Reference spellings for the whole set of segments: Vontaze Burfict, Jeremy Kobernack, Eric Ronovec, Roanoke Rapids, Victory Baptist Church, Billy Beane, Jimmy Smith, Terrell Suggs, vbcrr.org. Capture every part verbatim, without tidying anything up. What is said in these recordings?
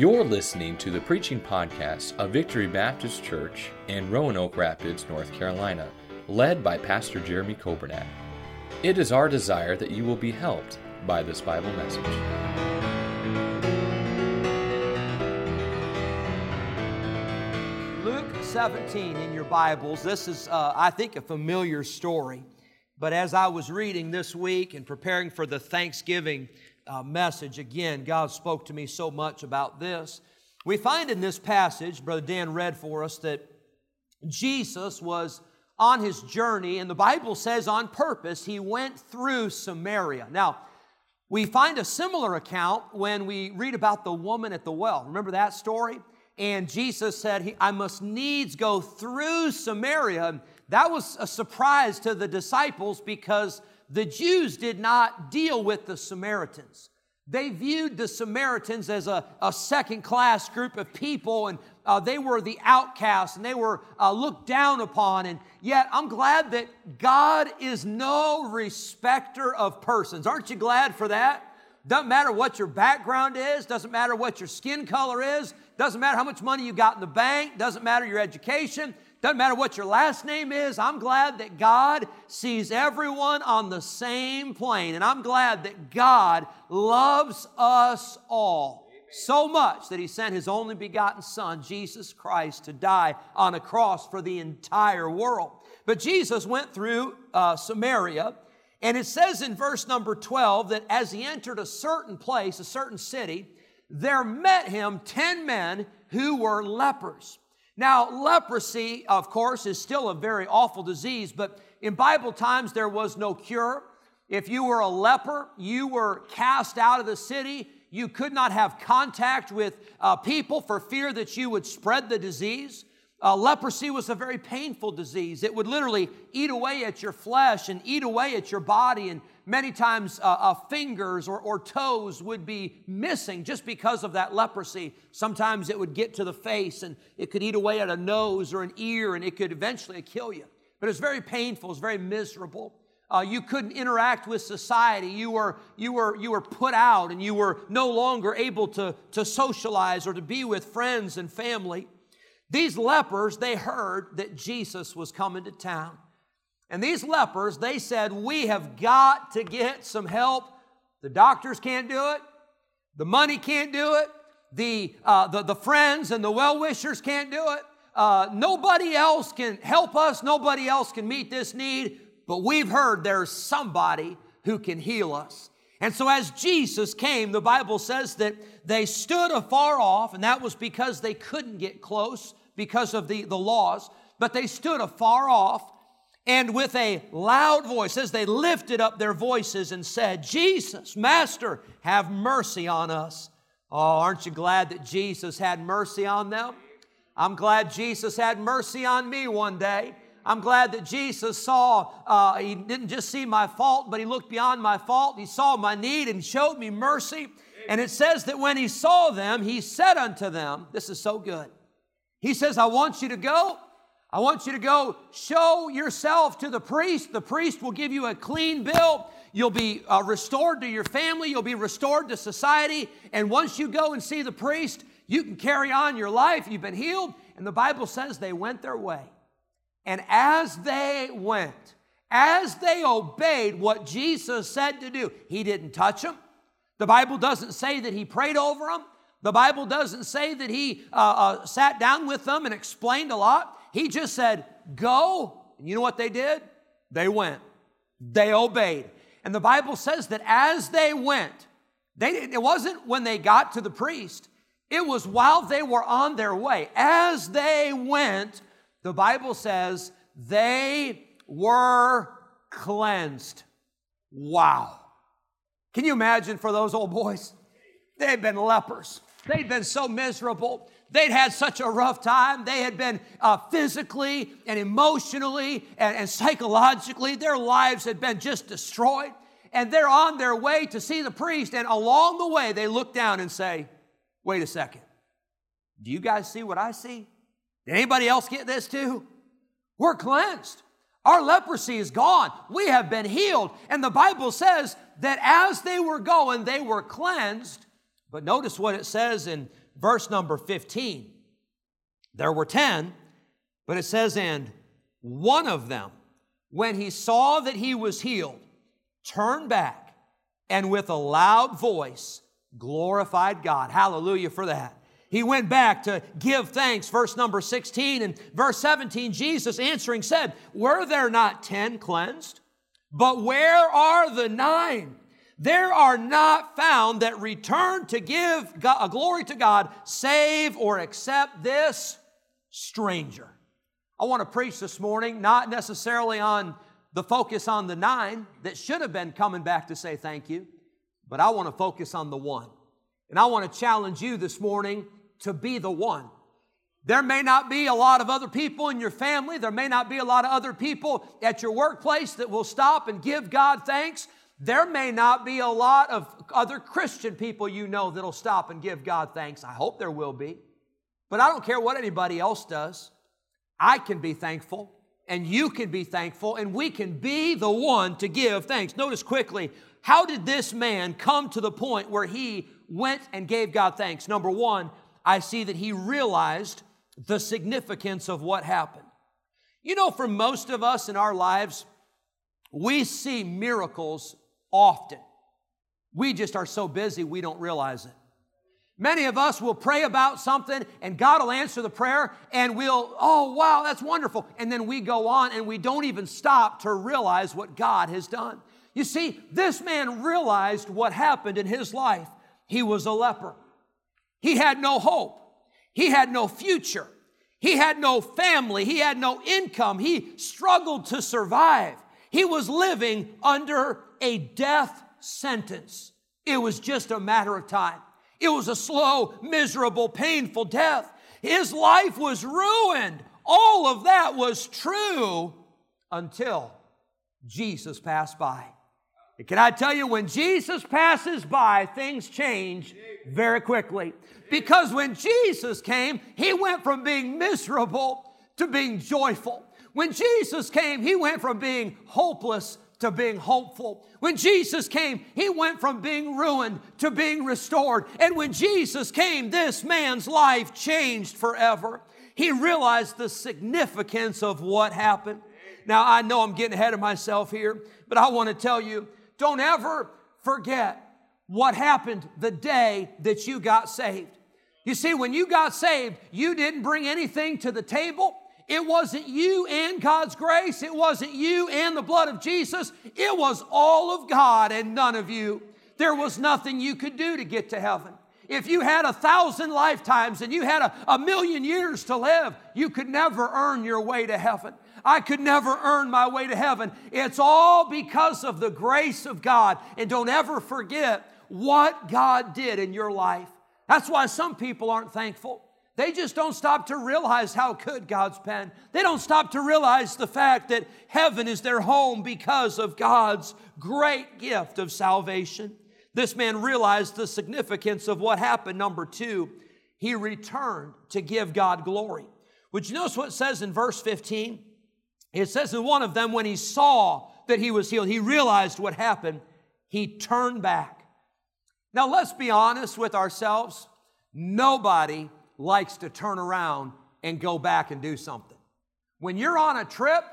You're listening to the preaching podcast of Victory Baptist Church in Roanoke Rapids, North Carolina, led by Pastor Jeremy Kobernack. It is our desire that you will be helped by this Bible message. Luke seventeen in your Bibles. This is, uh, I think, a familiar story. But as I was reading this week and preparing for the Thanksgiving Uh, message. Again, God spoke to me so much about this. We find in this passage, Brother Dan read for us, that Jesus was on his journey, and the Bible says on purpose, he went through Samaria. Now, we find a similar account when we read about the woman at the well. Remember that story? And Jesus said, he, I must needs go through Samaria. That was a surprise to the disciples because the Jews did not deal with the Samaritans. They viewed the Samaritans as a, a second-class group of people, and uh, they were the outcasts, and they were uh, looked down upon. And yet, I'm glad that God is no respecter of persons. Aren't you glad for that? Doesn't matter what your background is. Doesn't matter what your skin color is. Doesn't matter how much money you got in the bank. Doesn't matter your education. Doesn't matter what your last name is. I'm glad that God sees everyone on the same plane. And I'm glad that God loves us all so much that He sent His only begotten Son, Jesus Christ, to die on a cross for the entire world. But Jesus went through uh, Samaria, and it says in verse number twelve that as He entered a certain place, a certain city, there met Him ten men who were lepers. Now, leprosy, of course, is still a very awful disease, but in Bible times there was no cure. If you were a leper, you were cast out of the city. You could not have contact with uh, people for fear that you would spread the disease. Uh, leprosy was a very painful disease. It would literally eat away at your flesh and eat away at your body, and many times uh, uh, fingers or, or toes would be missing just because of that leprosy. Sometimes it would get to the face, and it could eat away at a nose or an ear, and it could eventually kill you. But it's very painful. It's very miserable. Uh, you couldn't interact with society. You were you were you were put out, and you were no longer able to to socialize or to be with friends and family. These lepers, they heard that Jesus was coming to town. And these lepers, they said, we have got to get some help. The doctors can't do it. The money can't do it. The, uh, the, the friends and the well-wishers can't do it. Uh, nobody else can help us. Nobody else can meet this need. But we've heard there's somebody who can heal us. And so as Jesus came, the Bible says that they stood afar off, and that was because they couldn't get close because of the, the laws. But they stood afar off. And with a loud voice, as they lifted up their voices and said, Jesus, Master, have mercy on us. Oh, aren't you glad that Jesus had mercy on them? I'm glad Jesus had mercy on me one day. I'm glad that Jesus saw, uh, He didn't just see my fault, but He looked beyond my fault. He saw my need and showed me mercy. And it says that when He saw them, He said unto them, this is so good. He says, I want you to go. I want you to go show yourself to the priest. The priest will give you a clean bill. You'll be uh, restored to your family. You'll be restored to society. And once you go and see the priest, you can carry on your life. You've been healed. And the Bible says they went their way. And as they went, as they obeyed what Jesus said to do, He didn't touch them. The Bible doesn't say that He prayed over them. The Bible doesn't say that He uh, uh, sat down with them and explained a lot. He just said, go. And you know what they did? They went. They obeyed. And the Bible says that as they went, they didn't, it wasn't when they got to the priest. It was while they were on their way. As they went, the Bible says they were cleansed. Wow. Can you imagine for those old boys? They'd been lepers. They'd been so miserable. They'd had such a rough time. They had been uh, physically and emotionally and, and psychologically. Their lives had been just destroyed. And they're on their way to see the priest. And along the way, they look down and say, wait a second. Do you guys see what I see? Did anybody else get this too? We're cleansed. Our leprosy is gone. We have been healed. And the Bible says that as they were going, they were cleansed. But notice what it says in verse number fifteen. There were ten, but it says, and one of them, when he saw that he was healed, turned back and with a loud voice glorified God. Hallelujah for that. He went back to give thanks, verse number sixteen. And verse seventeen, Jesus answering said, were there not ten cleansed? But where are the nine? There are not found that return to give God, a glory to God, save or accept this stranger. I want to preach this morning, not necessarily on the focus on the nine that should have been coming back to say thank you, but I want to focus on the one. And I want to challenge you this morning to be the one. There may not be a lot of other people in your family. There may not be a lot of other people at your workplace that will stop and give God thanks. There may not be a lot of other Christian people you know that'll stop and give God thanks. I hope there will be. But I don't care what anybody else does. I can be thankful, and you can be thankful, and we can be the one to give thanks. Notice quickly, how did this man come to the point where he went and gave God thanks? Number one, I see that he realized the significance of what happened. You know, for most of us in our lives, we see miracles often. We just are so busy we don't realize it. Many of us will pray about something and God will answer the prayer and we'll, oh wow, that's wonderful. And then we go on and we don't even stop to realize what God has done. You see, this man realized what happened in his life. He was a leper. He had no hope. He had no future. He had no family. He had no income. He struggled to survive. He was living under a death sentence. It was just a matter of time. It was a slow, miserable, painful death. His life was ruined. All of that was true until Jesus passed by. And can I tell you, when Jesus passes by, things change very quickly. Because when Jesus came, he went from being miserable to being joyful. When Jesus came, he went from being hopeless to being hopeful. When Jesus came, he went from being ruined to being restored. And when Jesus came, this man's life changed forever. He realized the significance of what happened. Now, I know I'm getting ahead of myself here, but I want to tell you, don't ever forget what happened the day that you got saved. You see, when you got saved, you didn't bring anything to the table. It wasn't you and God's grace. It wasn't you and the blood of Jesus. It was all of God and none of you. There was nothing you could do to get to heaven. If you had a thousand lifetimes and you had a, a million years to live, you could never earn your way to heaven. I could never earn my way to heaven. It's all because of the grace of God. And don't ever forget what God did in your life. That's why some people aren't thankful. They just don't stop to realize how good God's been. They don't stop to realize the fact that heaven is their home because of God's great gift of salvation. This man realized the significance of what happened. Number two, he returned to give God glory. Would you notice what it says in verse fifteen? It says in one of them, when he saw that he was healed, he realized what happened. He turned back. Now, let's be honest with ourselves. Nobody likes to turn around and go back and do something. When you're on a trip,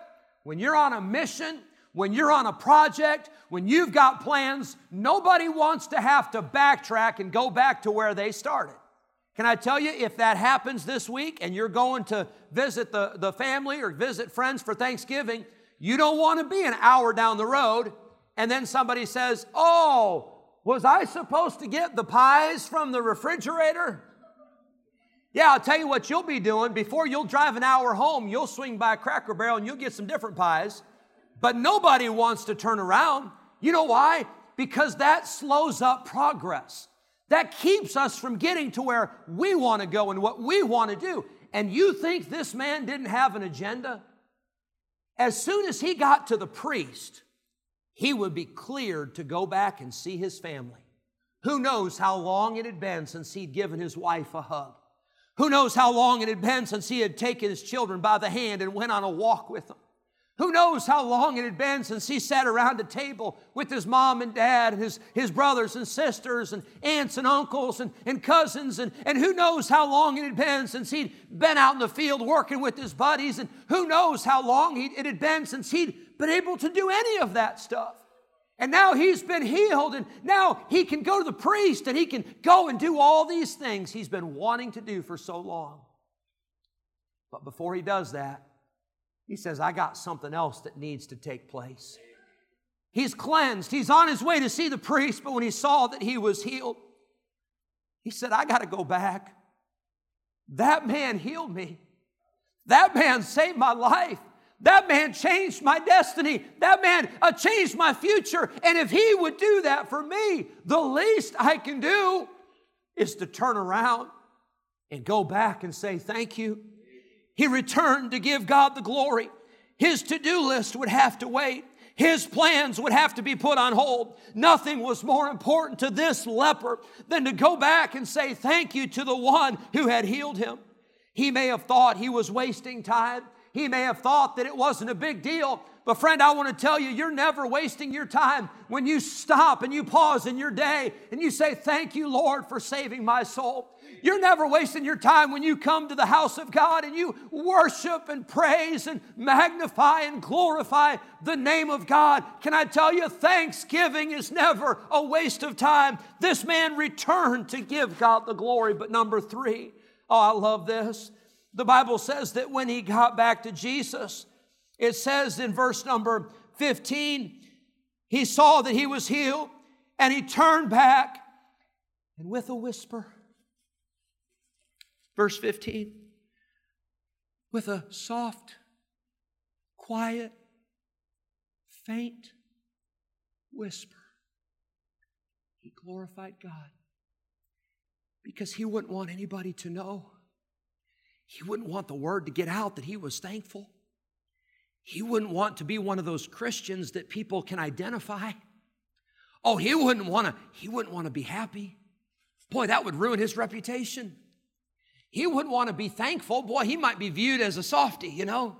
when you're on a mission, when you're on a project, when you've got plans, nobody wants to have to backtrack and go back to where they started. Can I tell you, if that happens this week and you're going to visit the, the family or visit friends for Thanksgiving, you don't want to be an hour down the road and then somebody says, oh, was I supposed to get the pies from the refrigerator? Yeah, I'll tell you what you'll be doing. Before you'll drive an hour home, you'll swing by Cracker Barrel and you'll get some different pies. But nobody wants to turn around. You know why? Because that slows up progress. That keeps us from getting to where we want to go and what we want to do. And you think this man didn't have an agenda? As soon as he got to the priest, he would be cleared to go back and see his family. Who knows how long it had been since he'd given his wife a hug. Who knows how long it had been since he had taken his children by the hand and went on a walk with them. Who knows how long it had been since he sat around a table with his mom and dad and his, his brothers and sisters and aunts and uncles and, and cousins. And, and who knows how long it had been since he'd been out in the field working with his buddies. And who knows how long he, it had been since he'd been able to do any of that stuff. And now he's been healed, and now he can go to the priest and he can go and do all these things he's been wanting to do for so long. But before he does that, he says, I got something else that needs to take place. He's cleansed. He's on his way to see the priest, but when he saw that he was healed, he said, I got to go back. That man healed me. That man saved my life. That man changed my destiny. That man uh, changed my future. And if he would do that for me, the least I can do is to turn around and go back and say, thank you. He returned to give God the glory. His to-do list would have to wait. His plans would have to be put on hold. Nothing was more important to this leper than to go back and say thank you to the one who had healed him. He may have thought he was wasting time. He may have thought that it wasn't a big deal. But friend, I want to tell you, you're never wasting your time when you stop and you pause in your day and you say, thank you, Lord, for saving my soul. You're never wasting your time when you come to the house of God and you worship and praise and magnify and glorify the name of God. Can I tell you, thanksgiving is never a waste of time. This man returned to give God the glory. But number three, oh, I love this. The Bible says that when he got back to Jesus, it says in verse number fifteen, he saw that he was healed and he turned back and with a whisper, verse fifteen, with a soft, quiet, faint whisper, he glorified God because he wouldn't want anybody to know. He wouldn't want the word to get out that he was thankful. He wouldn't want to be one of those Christians that people can identify. Oh, he wouldn't want to, he wouldn't want to be happy. Boy, that would ruin his reputation. He wouldn't want to be thankful. Boy, he might be viewed as a softy, you know.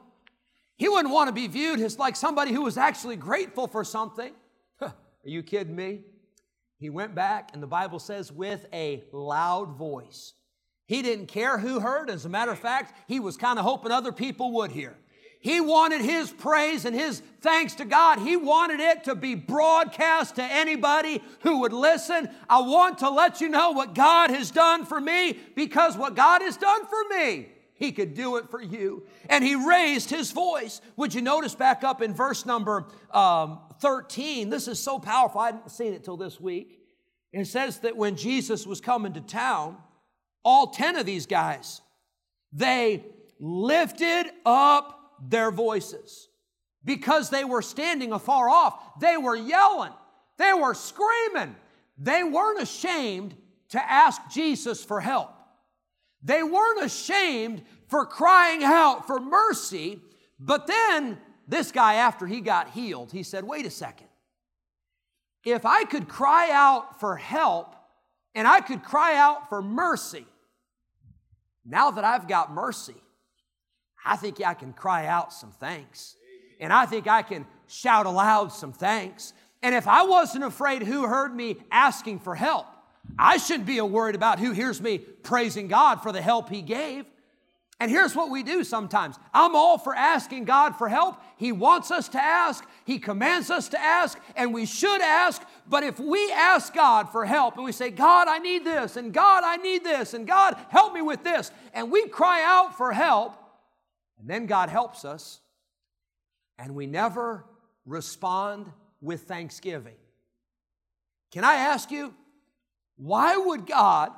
He wouldn't want to be viewed as like somebody who was actually grateful for something. Huh, are you kidding me? He went back, and the Bible says, with a loud voice. He didn't care who heard. As a matter of fact, he was kind of hoping other people would hear. He wanted his praise and his thanks to God. He wanted it to be broadcast to anybody who would listen. I want to let you know what God has done for me, because what God has done for me, he could do it for you. And he raised his voice. Would you notice back up in verse number um, thirteen? This is so powerful. I hadn't seen it till this week. It says that when Jesus was coming to town, all ten of these guys, they lifted up their voices, because they were standing afar off. They were yelling. They were screaming. They weren't ashamed to ask Jesus for help. They weren't ashamed for crying out for mercy. But then this guy, after he got healed, he said, wait a second. If I could cry out for help and I could cry out for mercy, now that I've got mercy, I think I can cry out some thanks. And I think I can shout aloud some thanks. And if I wasn't afraid who heard me asking for help, I shouldn't be worried about who hears me praising God for the help he gave. And here's what we do sometimes. I'm all for asking God for help. He wants us to ask. He commands us to ask. And we should ask. But if we ask God for help and we say, God, I need this. And God, I need this. And God, help me with this. And we cry out for help. And then God helps us, and we never respond with thanksgiving. Can I ask you, why would God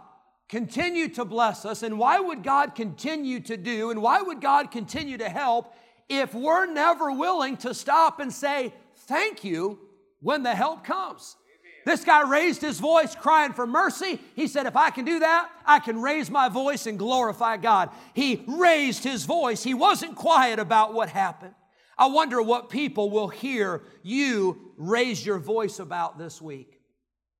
continue to bless us, and why would God continue to do, and why would God continue to help if we're never willing to stop and say thank you when the help comes? This guy raised his voice crying for mercy. He said, if I can do that, I can raise my voice and glorify God. He raised his voice. He wasn't quiet about what happened. I wonder what people will hear you raise your voice about this week.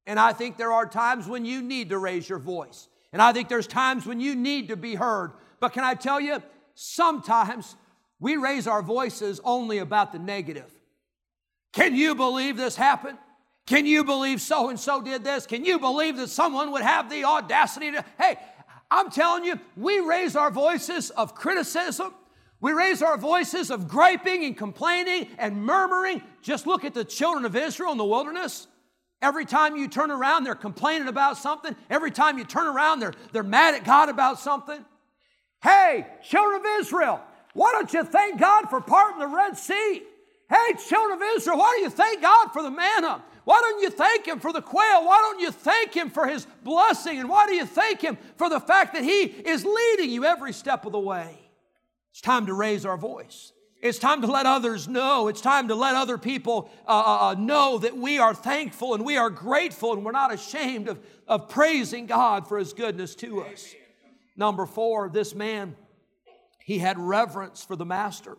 And I think there are times when you need to raise your voice. And I think there's times when you need to be heard. But can I tell you, sometimes we raise our voices only about the negative. Can you believe this happened? Can you believe so-and-so did this? Can you believe that someone would have the audacity to... Hey, I'm telling you, we raise our voices of criticism. We raise our voices of griping and complaining and murmuring. Just look at the children of Israel in the wilderness. Every time you turn around, they're complaining about something. Every time you turn around, they're, they're mad at God about something. Hey, children of Israel, why don't you thank God for parting the Red Sea? Hey, children of Israel, why don't you thank God for the manna? Why don't you thank Him for the quail? Why don't you thank Him for His blessing? And why do you thank Him for the fact that He is leading you every step of the way? It's time to raise our voice. It's time to let others know. It's time to let other people uh, uh, know that we are thankful and we are grateful and we're not ashamed of, of praising God for His goodness to us. Amen. Number four, this man, he had reverence for the master.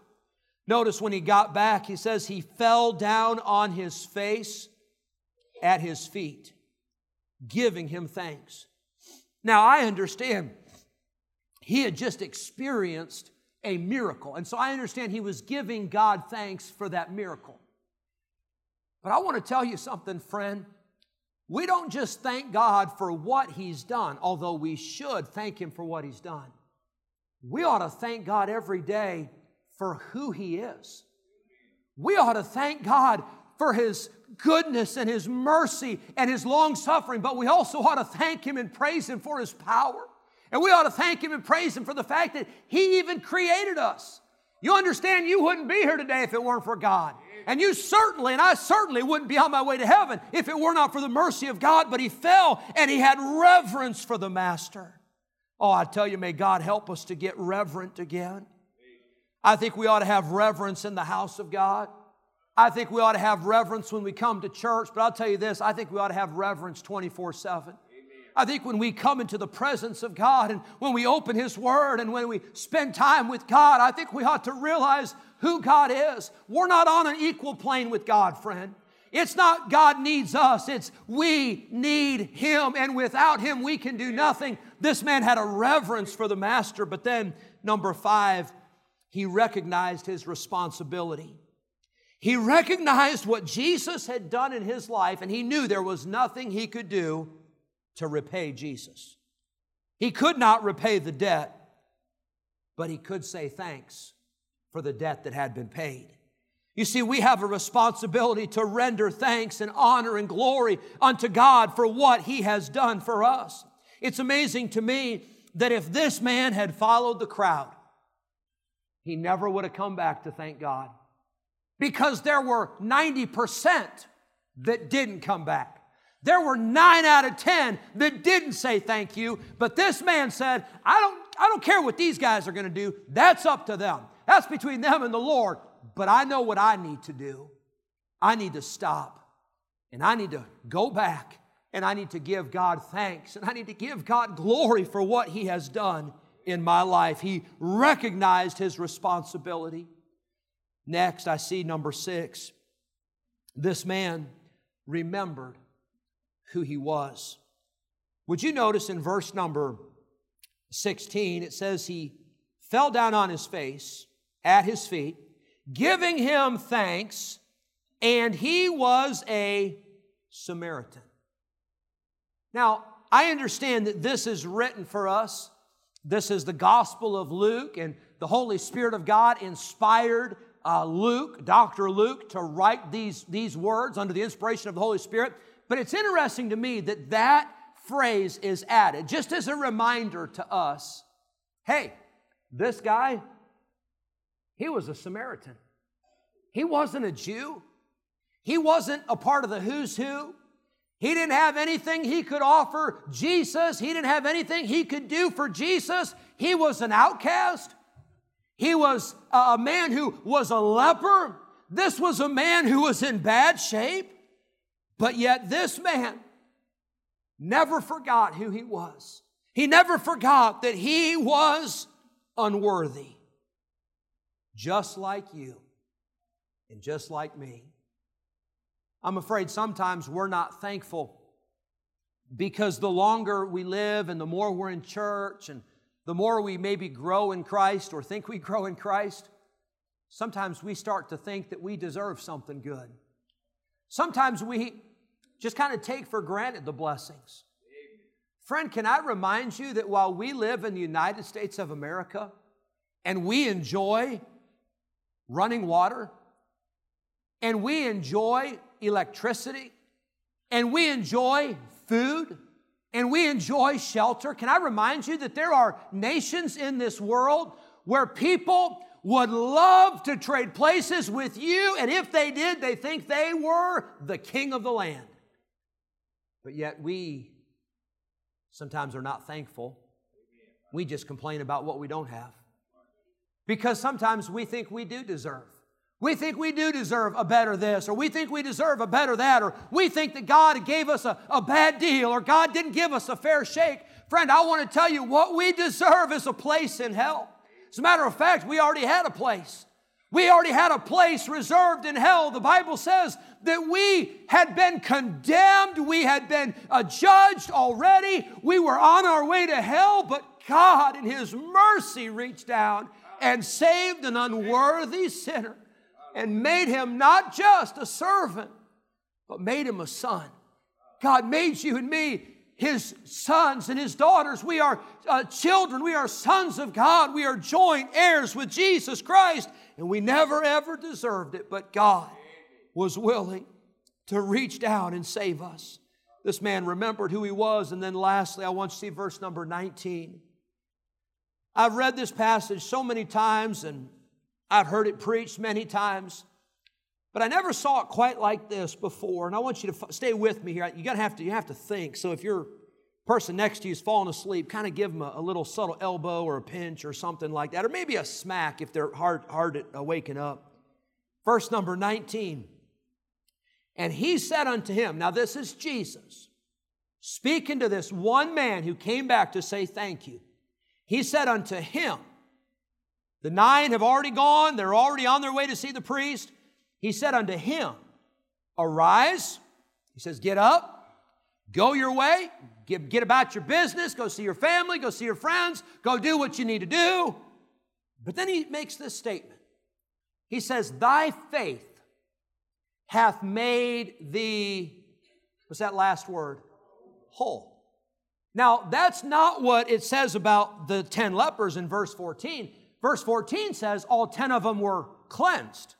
Notice when he got back, he says he fell down on his face at his feet, giving him thanks. Now, I understand he had just experienced a miracle, and so I understand he was giving God thanks for that miracle. But I want to tell you something, friend. We don't just thank God for what He's done, although we should thank Him for what He's done. We ought to thank God every day for who He is. We ought to thank God for His goodness and His mercy and His long suffering, but we also ought to thank Him and praise Him for His power. And we ought to thank Him and praise Him for the fact that He even created us. You understand, you wouldn't be here today if it weren't for God. And you certainly, and I certainly wouldn't be on my way to heaven if it were not for the mercy of God, but He fell and He had reverence for the Master. Oh, I tell you, may God help us to get reverent again. I think we ought to have reverence in the house of God. I think we ought to have reverence when we come to church. But I'll tell you this, I think we ought to have reverence twenty-four seven. I think when we come into the presence of God and when we open His Word and when we spend time with God, I think we ought to realize who God is. We're not on an equal plane with God, friend. It's not God needs us. It's we need Him, and without Him we can do nothing. This man had a reverence for the Master. But then, number five, he recognized his responsibility. He recognized what Jesus had done in his life, and he knew there was nothing he could do to repay Jesus. He could not repay the debt, but he could say thanks for the debt that had been paid. You see, we have a responsibility to render thanks and honor and glory unto God for what He has done for us. It's amazing to me that if this man had followed the crowd, he never would have come back to thank God, because there were ninety percent that didn't come back. There were nine out of ten that didn't say thank you, but this man said, I don't, I don't care what these guys are going to do. That's up to them. That's between them and the Lord, but I know what I need to do. I need to stop, and I need to go back, and I need to give God thanks, and I need to give God glory for what He has done in my life. He recognized his responsibility. Next, I see number six. This man remembered who he was. Would you notice in verse number sixteen, it says he fell down on his face at his feet, giving him thanks, and he was a Samaritan. Now, I understand that this is written for us. This is the Gospel of Luke, and the Holy Spirit of God inspired uh, Luke, Doctor Luke, to write these, these words under the inspiration of the Holy Spirit. But it's interesting to me that that phrase is added just as a reminder to us, hey, this guy, he was a Samaritan. He wasn't a Jew. He wasn't a part of the who's who. He didn't have anything he could offer Jesus. He didn't have anything he could do for Jesus. He was an outcast. He was a man who was a leper. This was a man who was in bad shape. But yet this man never forgot who he was. He never forgot that he was unworthy, just like you and just like me. I'm afraid sometimes we're not thankful because the longer we live and the more we're in church and the more we maybe grow in Christ or think we grow in Christ, Sometimes we start to think that we deserve something good. Sometimes we just kind of take for granted the blessings. Amen. Friend, can I remind you that while we live in the United States of America and we enjoy running water and we enjoy electricity and we enjoy food and we enjoy shelter, can I remind you that there are nations in this world where people would love to trade places with you, and if they did, they think they were the king of the land. But yet we sometimes are not thankful. We just complain about what we don't have. Because sometimes we think we do deserve. We think we do deserve a better this, or we think we deserve a better that, or we think that God gave us a, a bad deal, or God didn't give us a fair shake. Friend, I want to tell you, what we deserve is a place in hell. As a matter of fact, we already had a place. We already had a place reserved in hell. The Bible says that we had been condemned. We had been uh, judged already. We were on our way to hell, but God in His mercy reached down and saved an unworthy sinner and made him not just a servant, but made him a son. God made you and me His sons and His daughters. We are uh, children. We are sons of God. We are joint heirs with Jesus Christ. And we never, ever deserved it. But God was willing to reach down and save us. This man remembered who he was. And then lastly, I want you to see verse number nineteen. I've read this passage so many times, and I've heard it preached many times, but I never saw it quite like this before, and I want you to f- stay with me here. You gotta have to you have to think. So if your person next to you is falling asleep, kind of give them a, a little subtle elbow or a pinch or something like that, or maybe a smack if they're hard hard uh, waking up. Verse number nineteen. And he said unto him, now this is Jesus speaking to this one man who came back to say thank you. He said unto him, the nine have already gone; they're already on their way to see the priest. He said unto him, arise. He says, get up, go your way, get, get about your business, go see your family, go see your friends, go do what you need to do. But then he makes this statement. He says, thy faith hath made thee, what's that last word? Whole. Now, that's not what it says about the ten lepers in verse fourteen. Verse fourteen says all ten of them were cleansed.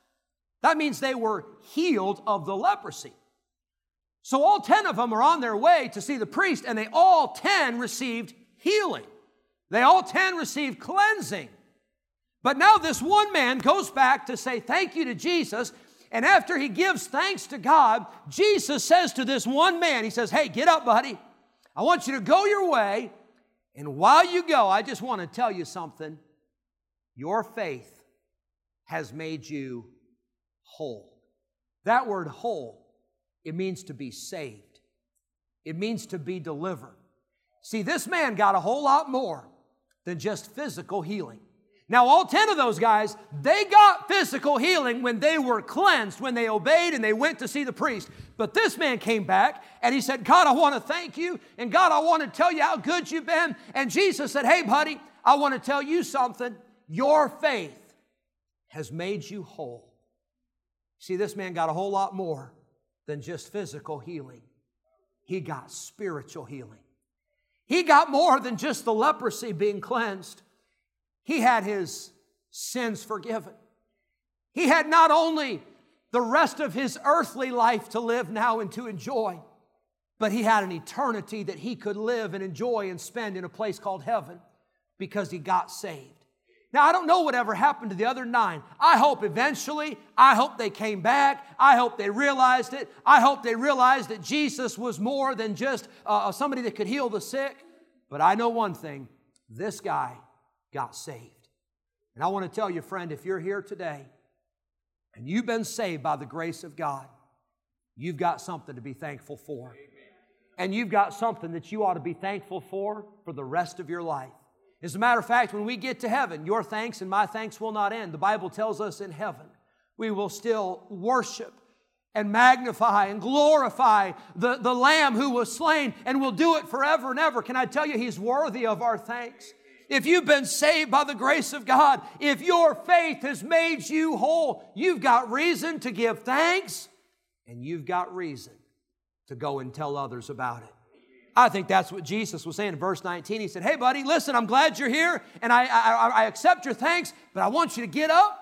That means they were healed of the leprosy. So all ten of them are on their way to see the priest, and they all ten received healing. They all ten received cleansing. But now this one man goes back to say thank you to Jesus, and after he gives thanks to God, Jesus says to this one man, he says, hey, get up, buddy. I want you to go your way, and while you go, I just want to tell you something. Your faith has made you whole. That word whole, it means to be saved. It means to be delivered. See, this man got a whole lot more than just physical healing. Now, all ten of those guys, they got physical healing when they were cleansed, when they obeyed and they went to see the priest. But this man came back and he said, God, I want to thank you. And God, I want to tell you how good you've been. And Jesus said, hey, buddy, I want to tell you something. Your faith has made you whole. See, this man got a whole lot more than just physical healing. He got spiritual healing. He got more than just the leprosy being cleansed. He had his sins forgiven. He had not only the rest of his earthly life to live now and to enjoy, but he had an eternity that he could live and enjoy and spend in a place called heaven because he got saved. Now, I don't know whatever happened to the other nine. I hope eventually, I hope they came back. I hope they realized it. I hope they realized that Jesus was more than just uh, somebody that could heal the sick. But I know one thing, this guy got saved. And I want to tell you, friend, if you're here today and you've been saved by the grace of God, you've got something to be thankful for. Amen. And you've got something that you ought to be thankful for for the rest of your life. As a matter of fact, when we get to heaven, your thanks and my thanks will not end. The Bible tells us in heaven, we will still worship and magnify and glorify the, the Lamb who was slain, and will do it forever and ever. Can I tell you, He's worthy of our thanks. If you've been saved by the grace of God, if your faith has made you whole, you've got reason to give thanks, and you've got reason to go and tell others about it. I think that's what Jesus was saying in verse nineteen. He said, hey, buddy, listen, I'm glad you're here, and I, I, I accept your thanks, but I want you to get up.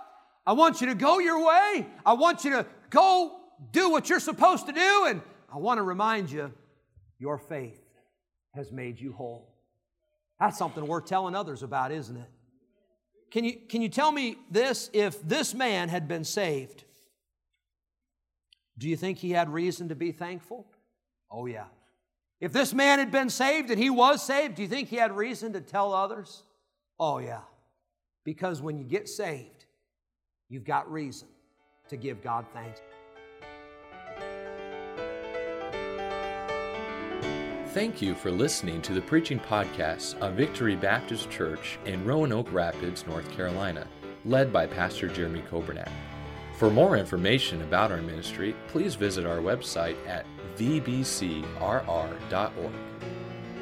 I want you to go your way. I want you to go do what you're supposed to do, and I want to remind you, your faith has made you whole. That's something worth telling others about, isn't it? Can you, can you tell me this? If this man had been saved, do you think he had reason to be thankful? Oh, yeah. If this man had been saved and he was saved, do you think he had reason to tell others? Oh, yeah. Because when you get saved, you've got reason to give God thanks. Thank you for listening to the preaching podcast of Victory Baptist Church in Roanoke Rapids, North Carolina, led by Pastor Jeremy Kobernack. For more information about our ministry, please visit our website at v b c r r dot org.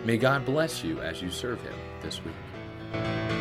May God bless you as you serve Him this week.